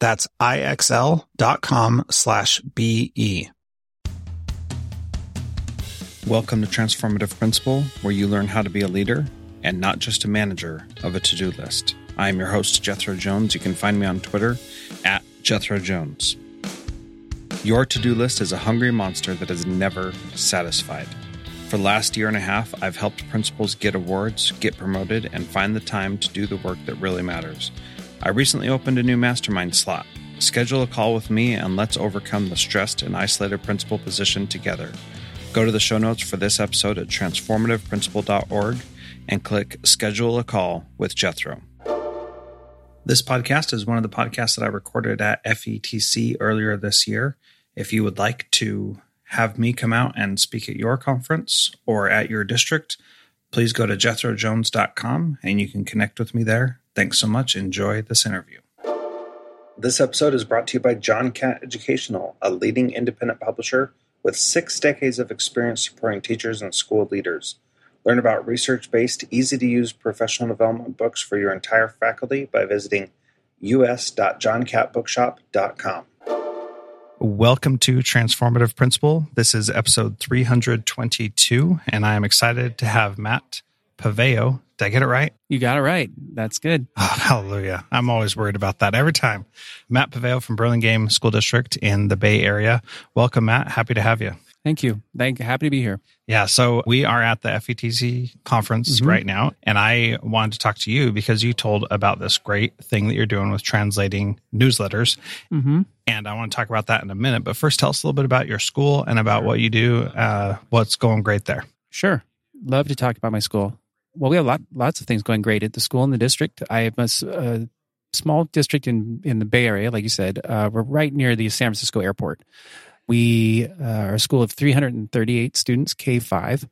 That's IXL.com/BE. Welcome to Transformative Principal, where you learn how to be a leader and not just a manager of a to-do list. I am your host, Jethro Jones. You can find me on Twitter at Jethro Jones. Your to-do list is a hungry monster that is never satisfied. For the last year and a half, I've helped principals get awards, get promoted, and find the time to do the work that really matters. I recently opened a new mastermind slot. Schedule a call with me and let's overcome the stressed and isolated principal position together. Go to the show notes for this episode at transformativeprincipal.org and click Schedule a Call with Jethro. This podcast is one of the podcasts that I recorded at FETC earlier this year. If you would like to have me come out and speak at your conference or at your district, please go to jethrojones.com and you can connect with me there. Thanks so much. Enjoy this interview. This episode is brought to you by John Cat Educational, a leading independent publisher with 6 decades of experience supporting teachers and school leaders. Learn about research-based, easy-to-use professional development books for your entire faculty by visiting us.johncatbookshop.com. Welcome to Transformative Principal. This is episode 322, and I am excited to have Matt Pavao. Did I get it right? You got it right. That's good. Oh, hallelujah. I'm always worried about that every time. Matt Pavao from Burlingame School District in the Bay Area. Welcome, Matt. Happy to have you. Thank you. Happy to be here. Yeah. So we are at the FETC conference right now, and I wanted to talk to you because you told about this great thing that you're doing with translating newsletters. And I want to talk about that in a minute. But first, tell us a little bit about your school and about what you do, what's going great there. Sure. Love to talk about my school. Well, we have lots of things going great at the school and the district. I have a small district in the Bay Area, like you said. We're right near the San Francisco Airport. We are a school of 338 students, K-5.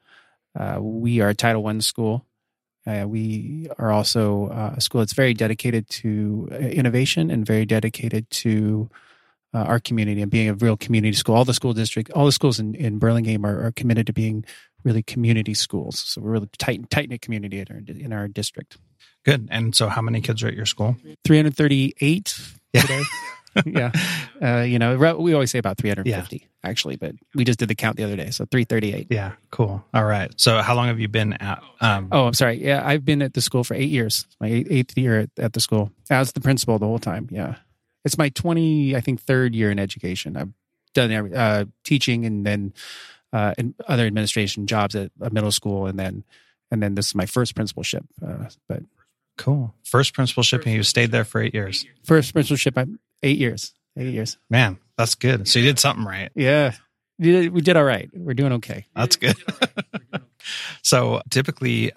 We are a Title I school. We are also a school that's very dedicated to innovation and very dedicated to our community and being a real community school. All the schools in Burlingame are committed to being really community schools. So we're really tight-knit community in our district. Good. And so how many kids are at your school? 338 today. Yeah. We always say about 350, actually, but we just did the count the other day. So 338. Yeah. Cool. All right. So how long have you been at? I'm sorry. Yeah. I've been at the school for 8 years. My eighth year at the school as the principal the whole time. Yeah. It's my 3rd year in education. I've done teaching and then and other administration jobs at a middle school. And then this is my first principalship, but cool. First principalship, and you stayed there for 8 years. First principalship, 8 years. 8 years. Man, that's good. So you did something right. Yeah. We did all right. We're doing okay. That's good. So typically,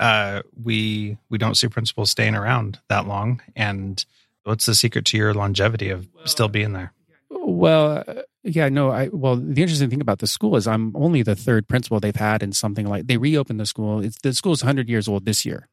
we don't see principals staying around that long. And what's the secret to your longevity of still being there? Well, yeah, no, the interesting thing about the school is I'm only the 3rd principal they've had in something like, they reopened the school. The school's 100 years old this year.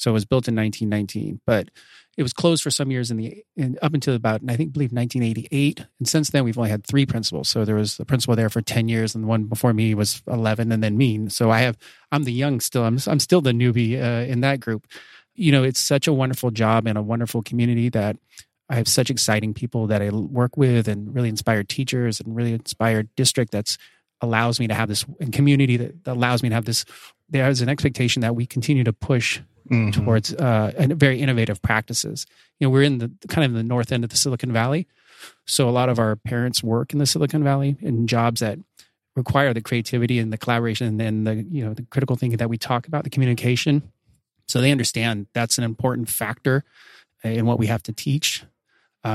So it was built in 1919, but it was closed for some years up until about, I think, 1988. And since then, we've only had three principals. So there was the principal there for 10 years, and the one before me was 11, and then me. So I'm the young still. I'm still the newbie in that group. You know, it's such a wonderful job and a wonderful community that I have such exciting people that I work with, and really inspired teachers, and really inspired district that's allows me to have this, and community that allows me to have this. There's an expectation that we continue to push towards very innovative practices. You know, we're in the kind of the north end of the Silicon Valley. So a lot of our parents work in the Silicon Valley in jobs that require the creativity and the collaboration and the, you know, the critical thinking that we talk about, the communication. So they understand that's an important factor in what we have to teach.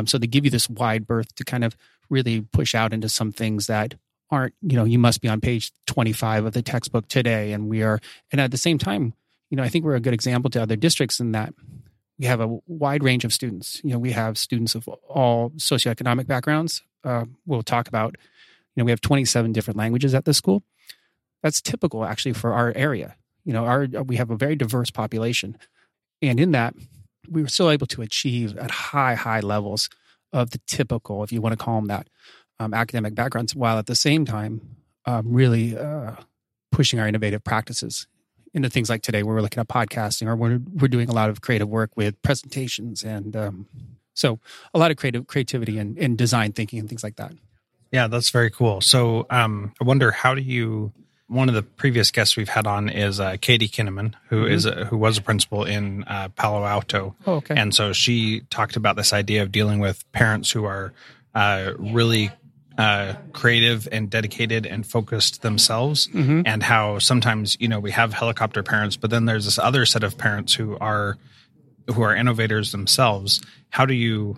So they give you this wide berth to kind of really push out into some things that aren't, you know, you must be on page 25 of the textbook today. And we are, and at the same time, you know, I think we're a good example to other districts in that we have a wide range of students. You know, we have students of all socioeconomic backgrounds. We'll talk about, you know, we have 27 different languages at this school. That's typical actually for our area. You know, we have a very diverse population. And in that, we were still able to achieve at high levels of the typical, if you want to call them that, academic backgrounds, while at the same time really pushing our innovative practices into things like today, where we're looking at podcasting, or we're doing a lot of creative work with presentations, and so a lot of creativity and design thinking and things like that. Yeah, that's very cool. So I wonder, one of the previous guests we've had on is Katie Kinnaman, who was a principal in Palo Alto. Oh, okay. And so she talked about this idea of dealing with parents who are really creative and dedicated and focused themselves, and how sometimes, you know, we have helicopter parents, but then there's this other set of parents who are innovators themselves. How do you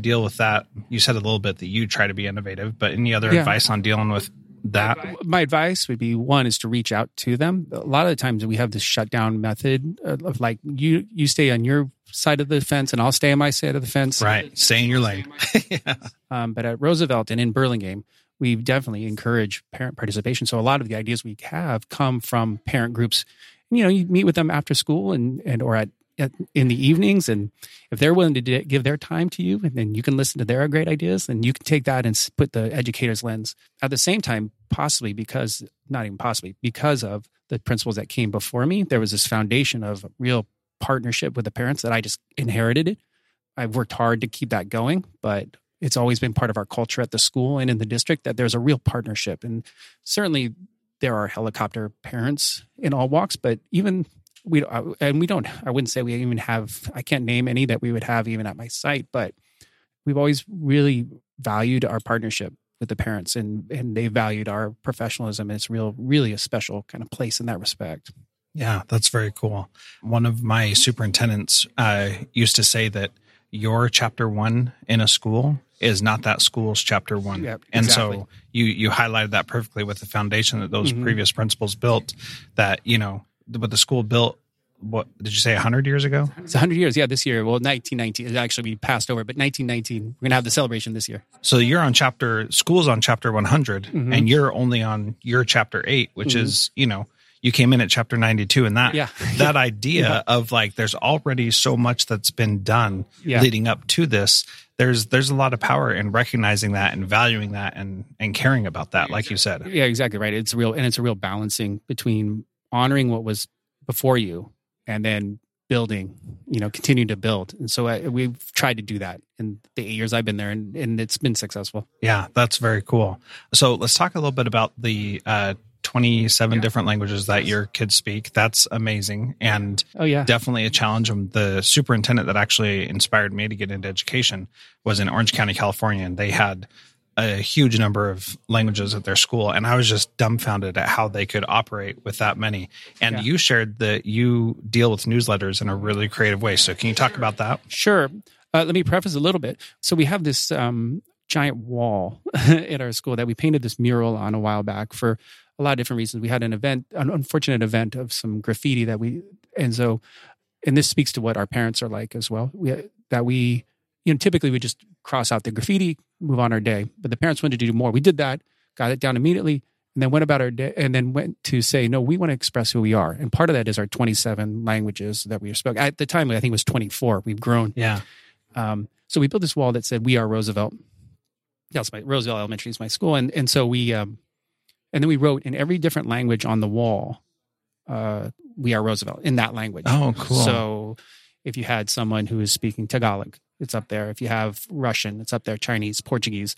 deal with that? You said a little bit that you try to be innovative, but any other advice on dealing with that? My advice would be, one is to reach out to them. A lot of the times we have this shutdown method of like, you stay on your side of the fence and I'll stay on my side of the fence. Right. Stay in your lane. Yeah. But at Roosevelt and in Burlingame, we definitely encourage parent participation. So a lot of the ideas we have come from parent groups. You know, you meet with them after school and or at in the evenings. And if they're willing to give their time to you, and then you can listen to their great ideas, then you can take that and put the educator's lens. At the same time, because of the principles that came before me, there was this foundation of real partnership with the parents that I just inherited it. I've worked hard to keep that going, but it's always been part of our culture at the school and in the district that there's a real partnership. And certainly there are helicopter parents in all walks, but even I wouldn't say we even have, I can't name any that we would have even at my site, but we've always really valued our partnership with the parents, and they valued our professionalism. And it's really a special kind of place in that respect. Yeah, that's very cool. One of my superintendents used to say that your chapter one in a school is not that school's chapter one. Yep, and exactly. So you highlighted that perfectly with the foundation that those previous principals built, that, you know, what the school built, what did you say, 100 years ago? It's 100 years, yeah, this year. Well, 1919, it actually we passed over, but 1919, we're going to have the celebration this year. So school's on chapter 100, and you're only on your chapter 8, which is, you know, you came in at chapter 92, and that idea of like, there's already so much that's been done leading up to this. There's a lot of power in recognizing that and valuing that and caring about that, like you said. Yeah, exactly right. It's a real balancing between honoring what was before you and then building, you know, continue to build. And so we've tried to do that in the 8 years I've been there, and it's been successful. Yeah, that's very cool. So let's talk a little bit about the 27 different languages that your kids speak. That's amazing. And definitely a challenge. The superintendent that actually inspired me to get into education was in Orange County, California, and they had a huge number of languages at their school. And I was just dumbfounded at how they could operate with that many. And you shared that you deal with newsletters in a really creative way. So can you talk about that? Sure. Let me preface a little bit. So we have this giant wall at our school that we painted this mural on a while back for a lot of different reasons. We had an unfortunate event of some graffiti and this speaks to what our parents are like as well. You know, typically we just cross out the graffiti, move on our day, but the parents wanted to do more. We did that, got it down immediately, and then went about our day, and then went to say, no, we want to express who we are. And part of that is our 27 languages that we spoke. At the time, I think it was 24. We've grown. Yeah. So we built this wall that said, we are Roosevelt. That's my Roosevelt Elementary is my school. And so we, and then we wrote in every different language on the wall, we are Roosevelt in that language. Oh, cool. So if you had someone who is speaking Tagalog, it's up there. If you have Russian, it's up there, Chinese, Portuguese.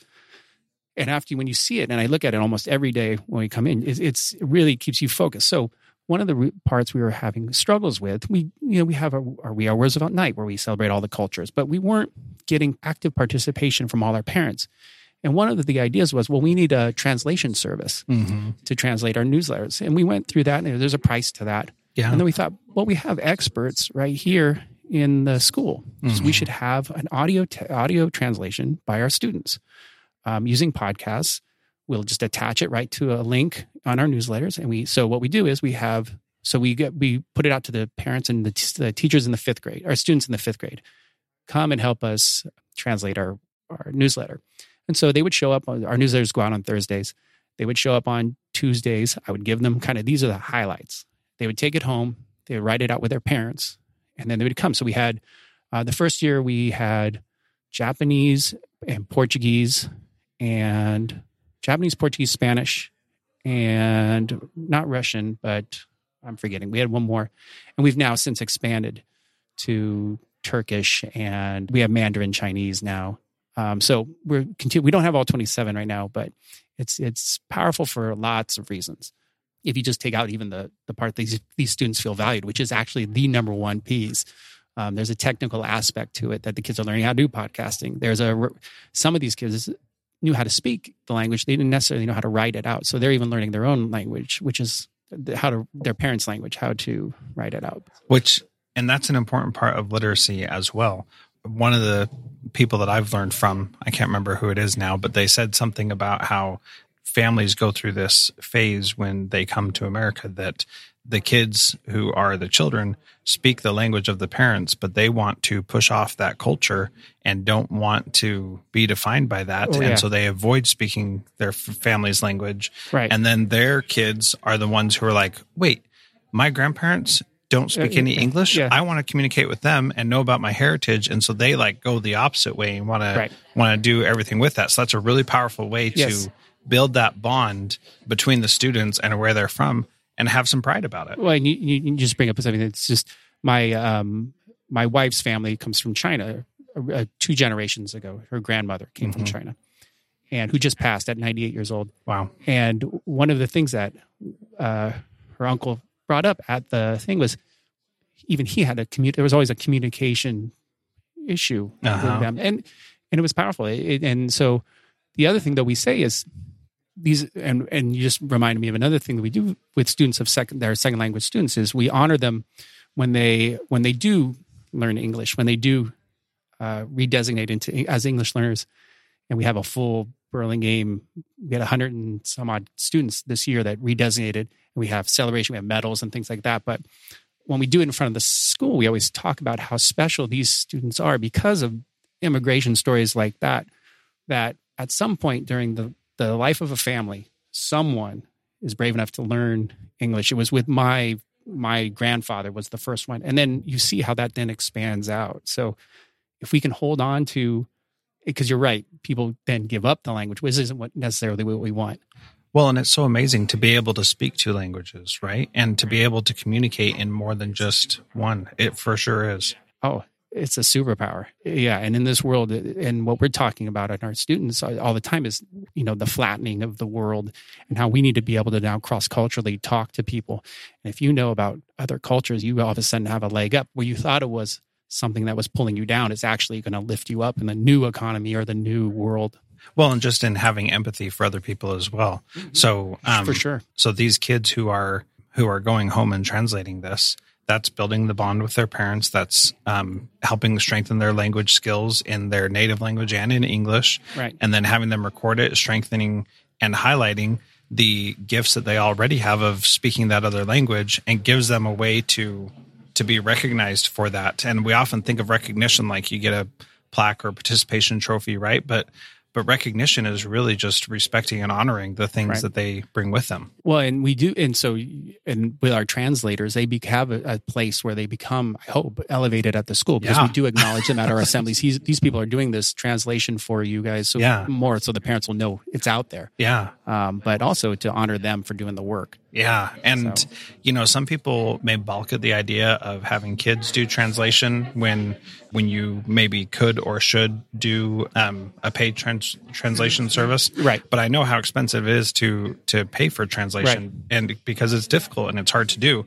And after when you see it, and I look at it almost every day when we come in, it really keeps you focused. So one of the parts we were having struggles with, we have our We Are Roosevelt night where we celebrate all the cultures, but we weren't getting active participation from all our parents. And one of the ideas was, well, we need a translation service to translate our newsletters. And we went through that, and there's a price to that. Yeah. And then we thought, well, we have experts right here in the school. Mm-hmm. So we should have an audio translation by our students using podcasts. We'll just attach it right to a link on our newsletters. And we put it out to the parents and the teachers in the fifth grade, our students in the fifth grade, come and help us translate our newsletter. And so they would show up. Our newsletters go out on Thursdays. They would show up on Tuesdays. I would give them kind of, these are the highlights. They would take it home. They would write it out with their parents. And then they would come. So we had, the first year we had Japanese and Portuguese and Japanese, Portuguese, Spanish, and not Russian, but I'm forgetting. We had one more. And we've now since expanded to Turkish, and we have Mandarin Chinese now. So we don't have all 27 right now, but it's powerful for lots of reasons. If you just take out even the part that these students feel valued, which is actually the number one piece. There's a technical aspect to it that the kids are learning how to do podcasting. Some of these kids knew how to speak the language. They didn't necessarily know how to write it out. So they're even learning their own language, which is their parents' language, how to write it out. And that's an important part of literacy as well. One of the people that I've learned from, I can't remember who it is now, but they said something about how families go through this phase when they come to America, that the kids who are the children speak the language of the parents, but they want to push off that culture and don't want to be defined by that. Oh, yeah. And so they avoid speaking their family's language. Right. And then their kids are the ones who are like, wait, my grandparents don't speak any English. Yeah. I want to communicate with them and know about my heritage. And so they go the opposite way and want to do everything with that. So that's a really powerful way to build that bond between the students and where they're from and have some pride about it. Well, and you just bring up something that's just my wife's family comes from China 2 generations ago. Her grandmother came from China and who just passed at 98 years old. Wow. And one of the things that her uncle brought up at the thing was even he had there was always a communication issue with them. And it was powerful. And so the other thing that we say is and you just reminded me of another thing that we do with students their second language students is we honor them when they do learn English, when they do redesignate as English learners. And we have a full Burlingame, we had 100 and some odd students this year that redesignated. We have celebration, we have medals and things like that. But when we do it in front of the school, we always talk about how special these students are because of immigration stories like that, that at some point during the life of a family, someone is brave enough to learn English. It was with my grandfather was the first one. And then you see how that then expands out. So if we can hold on to, because you're right, people then give up the language, which isn't necessarily what we want. Well, and it's so amazing to be able to speak 2 languages, right? And to be able to communicate in more than just one. It for sure is. Oh, it's a superpower. Yeah. And in this world, and what we're talking about in our students all the time is, the flattening of the world and how we need to be able to now cross-culturally talk to people. And if you know about other cultures, you all of a sudden have a leg up where you thought it was something that was pulling you down. It's actually going to lift you up in the new economy or the new world. Well, and just in having empathy for other people as well. So for sure. So these kids who are going home and translating this, that's building the bond with their parents. That's helping strengthen their language skills in their native language and in English. Right. And then having them record it, strengthening and highlighting the gifts that they already have of speaking that other language, and gives them a way to be recognized for that. And we often think of recognition like you get a plaque or participation trophy, right? But But recognition is really just respecting and honoring the things that they bring with them. Well, and we do. And so, and with our translators, they have a place where they become, I hope, elevated at the school, because we do acknowledge them at our assemblies. These people are doing this translation for you guys. So more so the parents will know it's out there. Yeah. But also to honor them for doing the work. Yeah. And, you know, some people may balk at the idea of having kids do translation when you maybe could or should do a paid translation service. Right. But I know how expensive it is to pay for translation and because it's difficult and it's hard to do.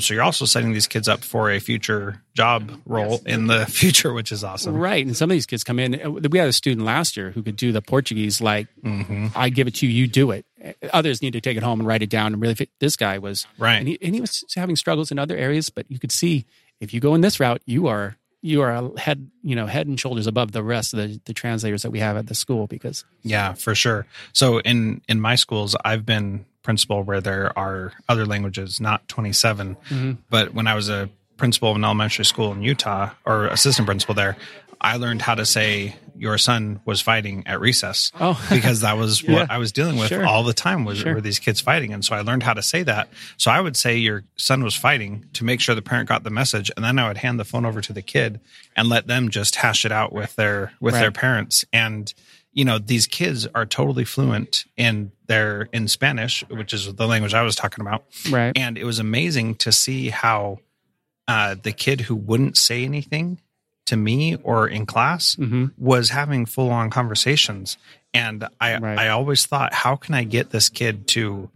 So you're also setting these kids up for a future job role in the future, which is awesome. Right. And some of these kids come in. We had a student last year who could do the Portuguese like, I give it to you, you do it. Others need to take it home and write it down and really fit. This guy was, and he was having struggles in other areas, but you could see if you go in this route, you are head and shoulders above the rest of the translators that we have at the school because. Yeah, for sure. So in my schools, I've been principal where there are other languages, not 27. But when I was a principal of an elementary school in Utah, or assistant principal there, I learned how to say your son was fighting at recess because that was what I was dealing with all the time were these kids fighting. And so I learned how to say that. So I would say your son was fighting to make sure the parent got the message. And then I would hand the phone over to the kid and let them just hash it out with their parents. And, you know, these kids are totally fluent in Spanish, which is the language I was talking about. Right. And it was amazing to see how the kid who wouldn't say anything to me or in class was having full-on conversations. And I always thought, how can I get this kid to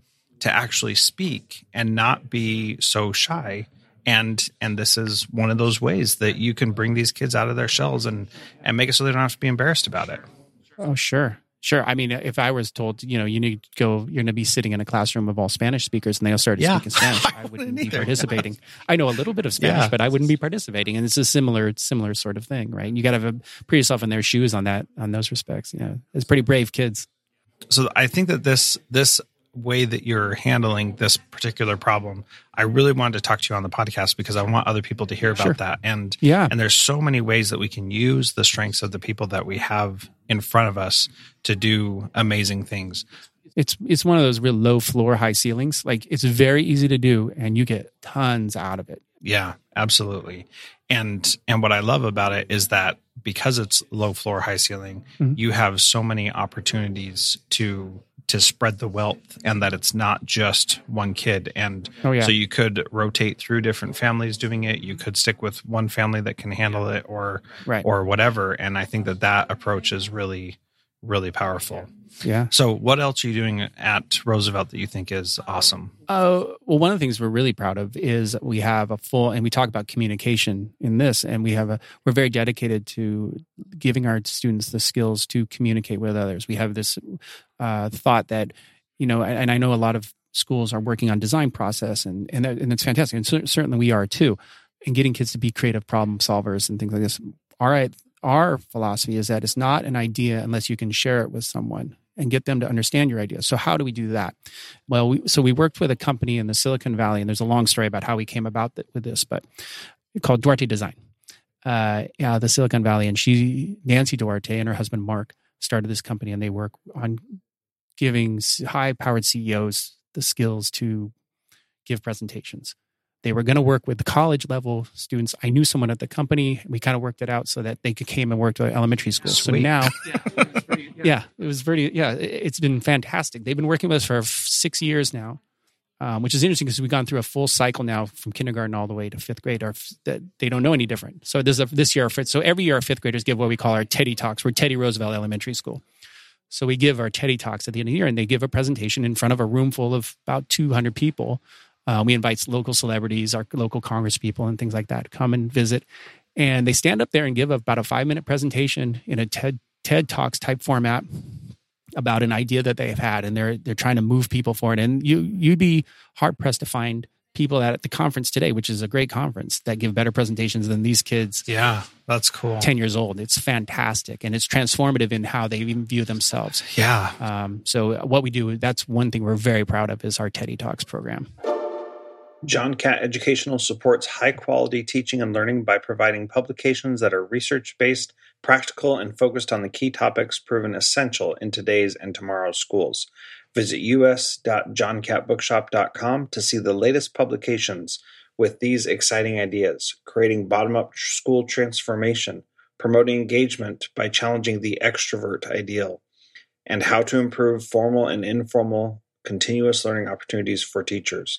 actually speak and not be so shy? And this is one of those ways that you can bring these kids out of their shells and make it so they don't have to be embarrassed about it. Oh, sure. Sure. I mean, if I was told, you need to go, you're going to be sitting in a classroom of all Spanish speakers and they all started speaking Spanish, I wouldn't be participating. I know a little bit of Spanish, but I wouldn't be participating. And it's a similar sort of thing, right? You got to put yourself in their shoes on those respects. Yeah. It's pretty brave kids. So I think that this way that you're handling this particular problem, I really wanted to talk to you on the podcast because I want other people to hear about that. And and there's so many ways that we can use the strengths of the people that we have in front of us to do amazing things. It's one of those real low floor, high ceilings. Like it's very easy to do and you get tons out of it. Yeah, absolutely. And what I love about it is that because it's low floor, high ceiling, you have so many opportunities to spread the wealth and that it's not just one kid. And so you could rotate through different families doing it. You could stick with one family that can handle it or whatever. And I think that approach is really, really powerful. Yeah. So what else are you doing at Roosevelt that you think is awesome? Well, one of the things we're really proud of is we have and we talk about communication in this, and we're very dedicated to giving our students the skills to communicate with others. We have this thought that, and I know a lot of schools are working on design process and it's fantastic. And certainly we are too. And getting kids to be creative problem solvers and things like this. All right. Our philosophy is that it's not an idea unless you can share it with someone and get them to understand your idea. So how do we do that? Well, we worked with a company in the Silicon Valley, and there's a long story about how we came about with this, but it's called Duarte Design, the Silicon Valley. And Nancy Duarte and her husband, Mark, started this company, and they work on giving high-powered CEOs the skills to give presentations. They were going to work with the college level students. I knew someone at the company. We kind of worked it out so that they came and worked at elementary school. Sweet. So now, it's been fantastic. They've been working with us for 6 years now, which is interesting because we've gone through a full cycle now from kindergarten all the way to fifth grade. They don't know any different. So every year our fifth graders give what we call our Teddy Talks. We're Teddy Roosevelt Elementary School. So we give our Teddy Talks at the end of the year, and they give a presentation in front of a room full of about 200 people. We invite local celebrities, our local Congress people, and things like that to come and visit. And they stand up there and give about a 5-minute presentation in a TED Talks type format about an idea that they've had, and they're trying to move people forward. And you'd be hard pressed to find people at the conference today, which is a great conference, that give better presentations than these kids. Yeah, that's cool. 10 years old. It's fantastic. And it's transformative in how they even view themselves. Yeah. So what we do, that's one thing we're very proud of, is our TED Talks program. John Cat Educational supports high-quality teaching and learning by providing publications that are research-based, practical and focused on the key topics proven essential in today's and tomorrow's schools. Visit us.johncatbookshop.com to see the latest publications with these exciting ideas: creating bottom-up school transformation, promoting engagement by challenging the extrovert ideal, and how to improve formal and informal continuous learning opportunities for teachers.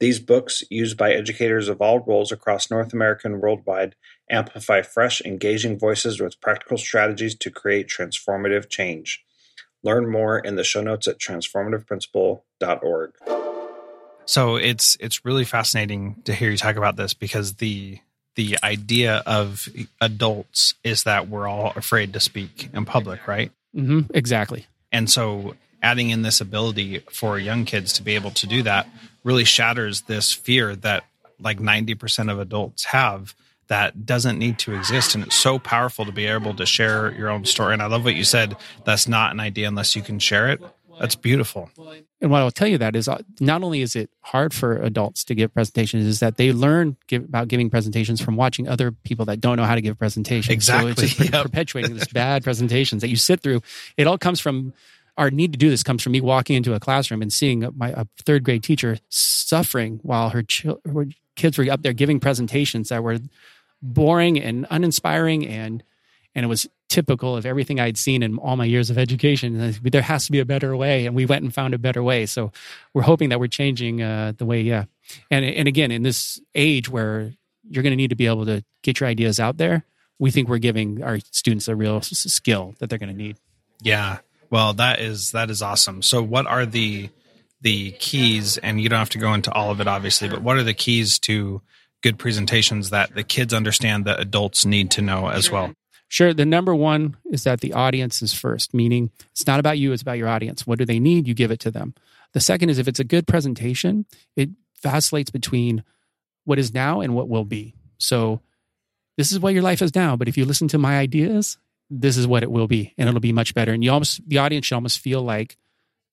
These books, used by educators of all roles across North America and worldwide, amplify fresh, engaging voices with practical strategies to create transformative change. Learn more in the show notes at transformativeprinciple.org. So it's really fascinating to hear you talk about this, because the idea of adults is that we're all afraid to speak in public, right? Mm-hmm, exactly. And so adding in this ability for young kids to be able to do that really shatters this fear that like 90% of adults have that doesn't need to exist. And it's so powerful to be able to share your own story. And I love what you said. That's not an idea unless you can share it. That's beautiful. And what I'll tell you that is, not only is it hard for adults to give presentations, is that they learn about giving presentations from watching other people that don't know how to give presentations. Exactly. So it's just perpetuating this bad presentations that you sit through. It all comes from our need to do this comes from me walking into a classroom and seeing a third grade teacher suffering while her kids were up there giving presentations that were boring and uninspiring, and it was typical of everything I'd seen in all my years of education. And there has to be a better way, and we went and found a better way. So we're hoping that we're changing the way, yeah. And again, in this age where you're going to need to be able to get your ideas out there, we think we're giving our students a real skill that they're going to need. Yeah. Well, that is awesome. So what are the keys, and you don't have to go into all of it, obviously, but what are the keys to good presentations that the kids understand that adults need to know as well? Sure. The number one is that the audience is first, meaning it's not about you, it's about your audience. What do they need? You give it to them. The second is if it's a good presentation, it vacillates between what is now and what will be. So this is what your life is now, but if you listen to my ideas, this is what it will be, and it'll be much better. And the audience should almost feel like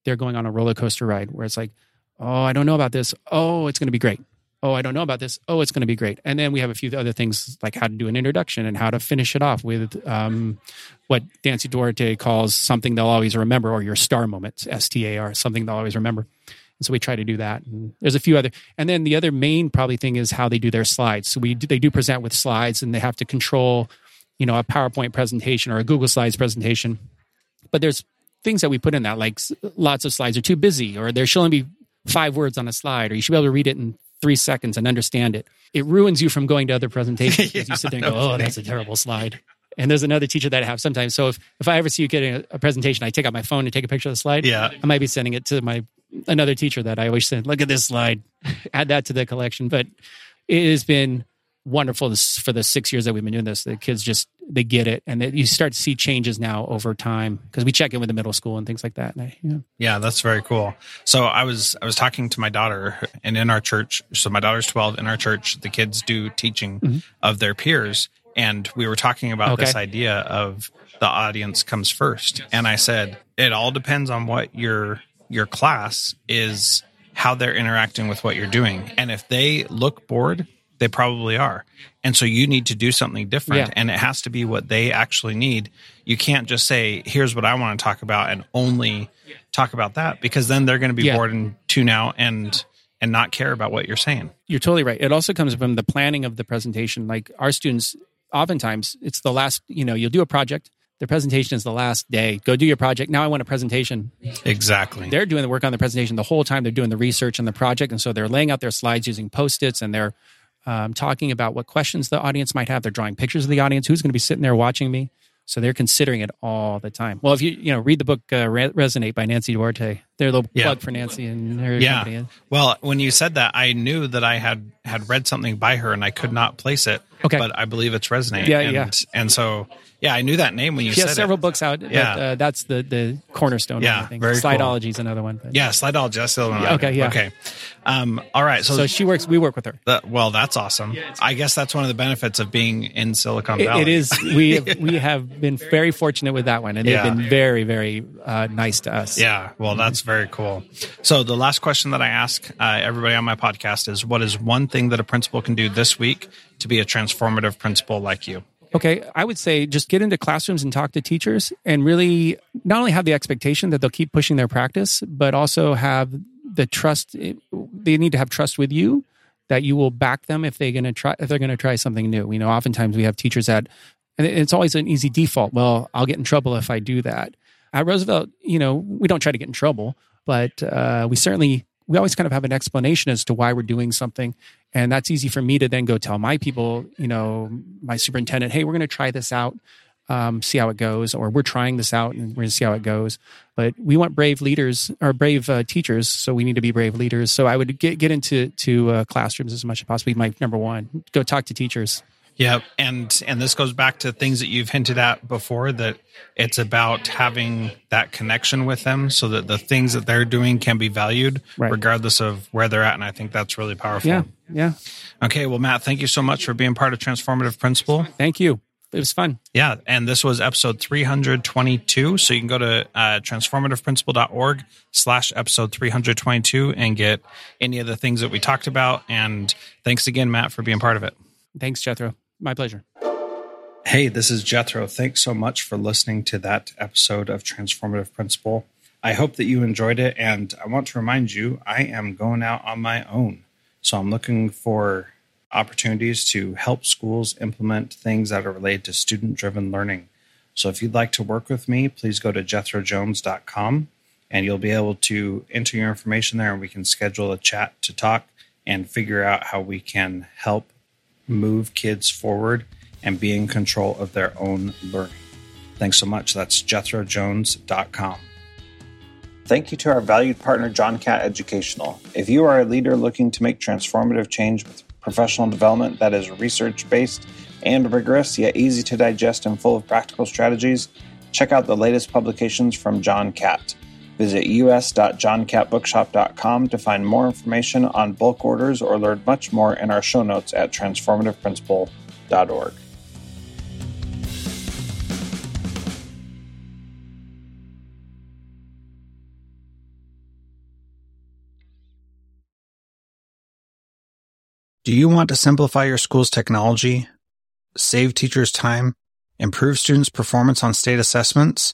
they're going on a roller coaster ride where it's like, oh, I don't know about this. Oh, it's going to be great. Oh, I don't know about this. Oh, it's going to be great. And then we have a few other things like how to do an introduction and how to finish it off with what Nancy Duarte calls something they'll always remember, or your STAR moments, STAR, something they'll always remember. And so we try to do that. And there's a few other. And then the other main probably thing is how they do their slides. So they do present with slides, and they have to control, you know, a PowerPoint presentation or a Google Slides presentation. But there's things that we put in that, like lots of slides are too busy, or there should only be 5 words on a slide, or you should be able to read it in 3 seconds and understand it. It ruins you from going to other presentations because you sit there and go, oh, that's a terrible slide. And there's another teacher that I have sometimes. So if I ever see you getting a presentation, I take out my phone and take a picture of the slide. Yeah. I might be sending it to another teacher that I always send, look at this slide, add that to the collection. But it has been wonderful for the 6 years that we've been doing this. The kids they get it, and you start to see changes now over time because we check in with the middle school and things like that. Yeah, that's very cool. So I was talking to my daughter, and in our church, so my daughter's 12. In our church, the kids do teaching of their peers, and we were talking about this idea of the audience comes first. And I said it all depends on what your class is, how they're interacting with what you're doing, and if they look bored, they probably are. And so you need to do something different. Yeah. And it has to be what they actually need. You can't just say, here's what I want to talk about and only talk about that, because then they're going to be bored and tune out and not care about what you're saying. You're totally right. It also comes from the planning of the presentation. Like our students, oftentimes it's the last, you'll do a project. The presentation is the last day. Go do your project. Now I want a presentation. Exactly. They're doing the work on the presentation the whole time. They're doing the research on the project. And so they're laying out their slides using Post-its, and they're talking about what questions the audience might have. They're drawing pictures of the audience. Who's going to be sitting there watching me? So they're considering it all the time. Well, if you read the book Resonate by Nancy Duarte, they're a little plug for Nancy and her company. Well, when you said that, I knew that I had read something by her and I could not place it. Okay. But I believe it's Resonate. Yeah, And so, I knew that name when you said it. She has several books out. Yeah. But, that's the cornerstone. Yeah, I think. Very cool. Slideology is another one. But. Yeah, Slideology. That's the other one. Okay, Okay. All right. So we work with her. That's awesome. I guess that's one of the benefits of being in Silicon Valley. It is. We have been very fortunate with that one, and they've been very, very nice to us. Yeah. Well, that's very cool. So the last question that I ask everybody on my podcast is, what is one thing that a principal can do this week to be a transformative principal like you? Okay, I would say just get into classrooms and talk to teachers and really not only have the expectation that they'll keep pushing their practice, but also have the trust. They need to have trust with you that you will back them if they're going to try something new. You know, oftentimes we have teachers that, and it's always an easy default. Well, I'll get in trouble if I do that. At Roosevelt, you know, we don't try to get in trouble, but we always kind of have an explanation as to why we're doing something. And that's easy for me to then go tell my people, you know, my superintendent, hey, we're going to try this out, see how it goes, or we're trying this out and we're going to see how it goes. But we want brave leaders or brave teachers, so we need to be brave leaders. So I would get into classrooms as much as possible. My number one, go talk to teachers. Yeah, and this goes back to things that you've hinted at before, that it's about having that connection with them so that the things that they're doing can be valued, right, regardless of where they're at. And I think that's really powerful. Yeah. Okay, well, Matt, thank you so much for being part of Transformative Principal. Thank you. It was fun. Yeah, and this was episode 322. So you can go to transformativeprinciple.org/episode 322 and get any of the things that we talked about. And thanks again, Matt, for being part of it. Thanks, Jethro. My pleasure. Hey, this is Jethro. Thanks so much for listening to that episode of Transformative Principal. I hope that you enjoyed it. And I want to remind you, I am going out on my own. So I'm looking for opportunities to help schools implement things that are related to student-driven learning. So if you'd like to work with me, please go to jethrojones.com and you'll be able to enter your information there, and we can schedule a chat to talk and figure out how we can help move kids forward and be in control of their own learning. Thanks so much. That's jethrojones.com. Thank you to our valued partner, John Cat Educational. If you are a leader looking to make transformative change with professional development that is research-based and rigorous, yet easy to digest and full of practical strategies, check out the latest publications from John Cat. Visit us.johncatbookshop.com to find more information on bulk orders or learn much more in our show notes at transformativeprinciple.org. Do you want to simplify your school's technology, save teachers time, improve students' performance on state assessments?